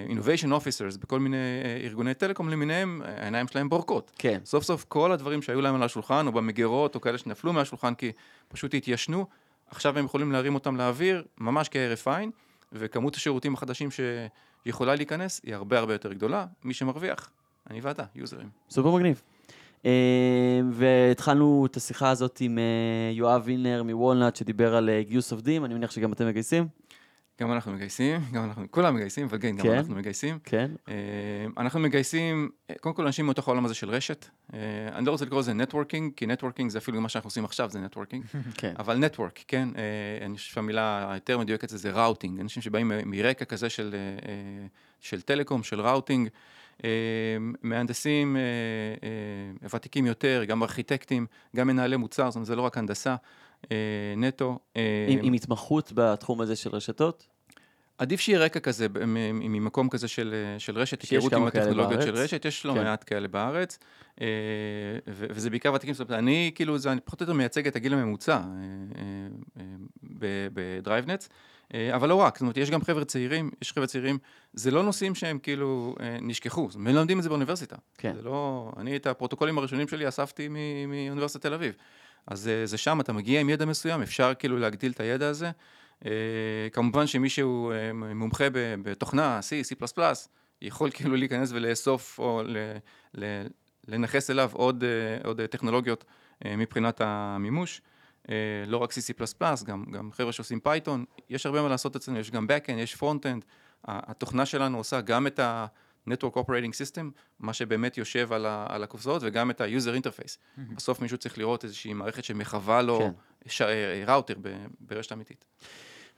innovation officers בכל מיני ארגוני טלקום למיניהם, העיניים שלהם בורקות. כן. סוף סוף כל הדברים שהיו להם על השולחן, או במגירות, או כאלה שנפלו מהשולחן, כי פשוט התיישנו, עכשיו הם יכולים להרים אותם לאוויר, ממש כהרף עין, וכמות השירותים החדשים שיכולה להיכנס, היא הרבה הרבה יותר גדולה, מי שמרוויח. אני ואתה, יוזרים. סופר מגניב. והתחלנו את השיחה הזאת עם יואב וילנר מוולנאט שדיבר על גיוס עובדים, אני מניח שגם אתם מגייסים. גם אנחנו מגייסים, כולם מגייסים, אבל גם אנחנו מגייסים. כן. אנחנו מגייסים, קודם כל אנשים מתוך העולם הזה של רשת, אני לא רוצה לקרוא לזה נטוורקינג, כי נטוורקינג זה אפילו מה שאנחנו עושים עכשיו, זה נטוורקינג, אבל נטוורק, כן, אני חושב שהמילה היותר מדויקת זה ראוטינג, אנשים שבאים מרקע כזה של טלקום, של ראוטינג, מהנדסים ותיקים יותר, גם ארכיטקטים, גם מנהלי מוצר, זאת אומרת, זה לא רק הנדסה נטו. עם התמחות בתחום הזה של רשתות? עדיף שיהיה רקע כזה, ממקום כזה של רשת, הכירות עם הטכנולוגיות של רשת, יש לא מעט כאלה בארץ, וזה בעיקר ותיקים, זאת אומרת, אני כאילו, אני פחות או יותר מייצג את הגיל הממוצע בדרייבנטס, אבל לא רק, זאת אומרת, יש גם חבר'ה צעירים, זה לא נושאים שהם כאילו נשכחו, הם לומדים את זה באוניברסיטה. אני את הפרוטוקולים הראשונים שלי אספתי מאוניברסיטת תל אביב, אז זה שם, אתה מגיע עם ידע מסוים, אפשר כאילו להגדיל את הידע הזה, כמובן שמישהו מומחה בתוכנה, C++, יכול כאילו להיכנס ולאסוף או לנחס אליו עוד טכנולוגיות מבחינת המימוש, לא רק C++, גם חבר'ה שעושים פייתון, יש הרבה מה לעשות אצלנו, יש גם back-end, יש front-end, התוכנה שלנו עושה גם את ה-Network Operating System, מה שבאמת יושב על הקופסאות, וגם את ה-User Interface. בסוף מישהו צריך לראות איזושהי מערכת שמחווה לו ראוטר ברשת אמיתית.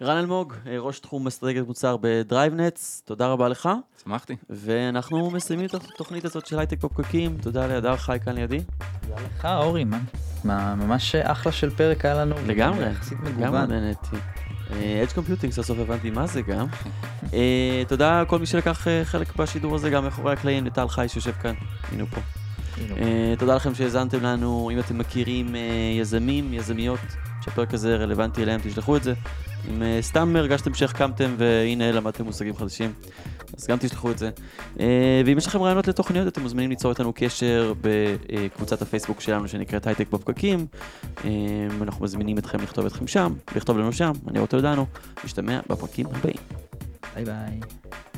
רן אלמוג, ראש תחום אסטרטגיית מוצר ב-DriveNets, תודה רבה לך. שמחתי. ואנחנו מסיימים את התוכנית הזאת של הייטק בפקקים, תודה לאדר חי כאן לידי. תודה לך אורי, ממש אחלה של פרק היה לנו. לגמרי, לגמרי נהניתי. Edge Computing, סוף הבנתי מה זה גם. תודה כל מי שלקח חלק בשידור הזה, גם מאחורי הקלעים, לטל חי שיושב כאן, הנה פה. תודה לכם שהזנתם לנו, אם אתם מכירים יזמים, יזמיות, שהפרק הזה רלוונטי אליהם, תשלחו את זה. אם סתם הרגשתם שהחכמתם והנה למדתם מושגים חדשים, אז גם תשלחו את זה. ואם יש לכם רעיונות לתוכניות, אתם מוזמנים ליצור איתנו קשר בקבוצת הפייסבוק שלנו שנקראת הייטק בפקקים. אנחנו מזמינים אתכם לכתוב לנו שם. אני אורי טולדנו, נשתמע בפרקים הבאים. ביי ביי.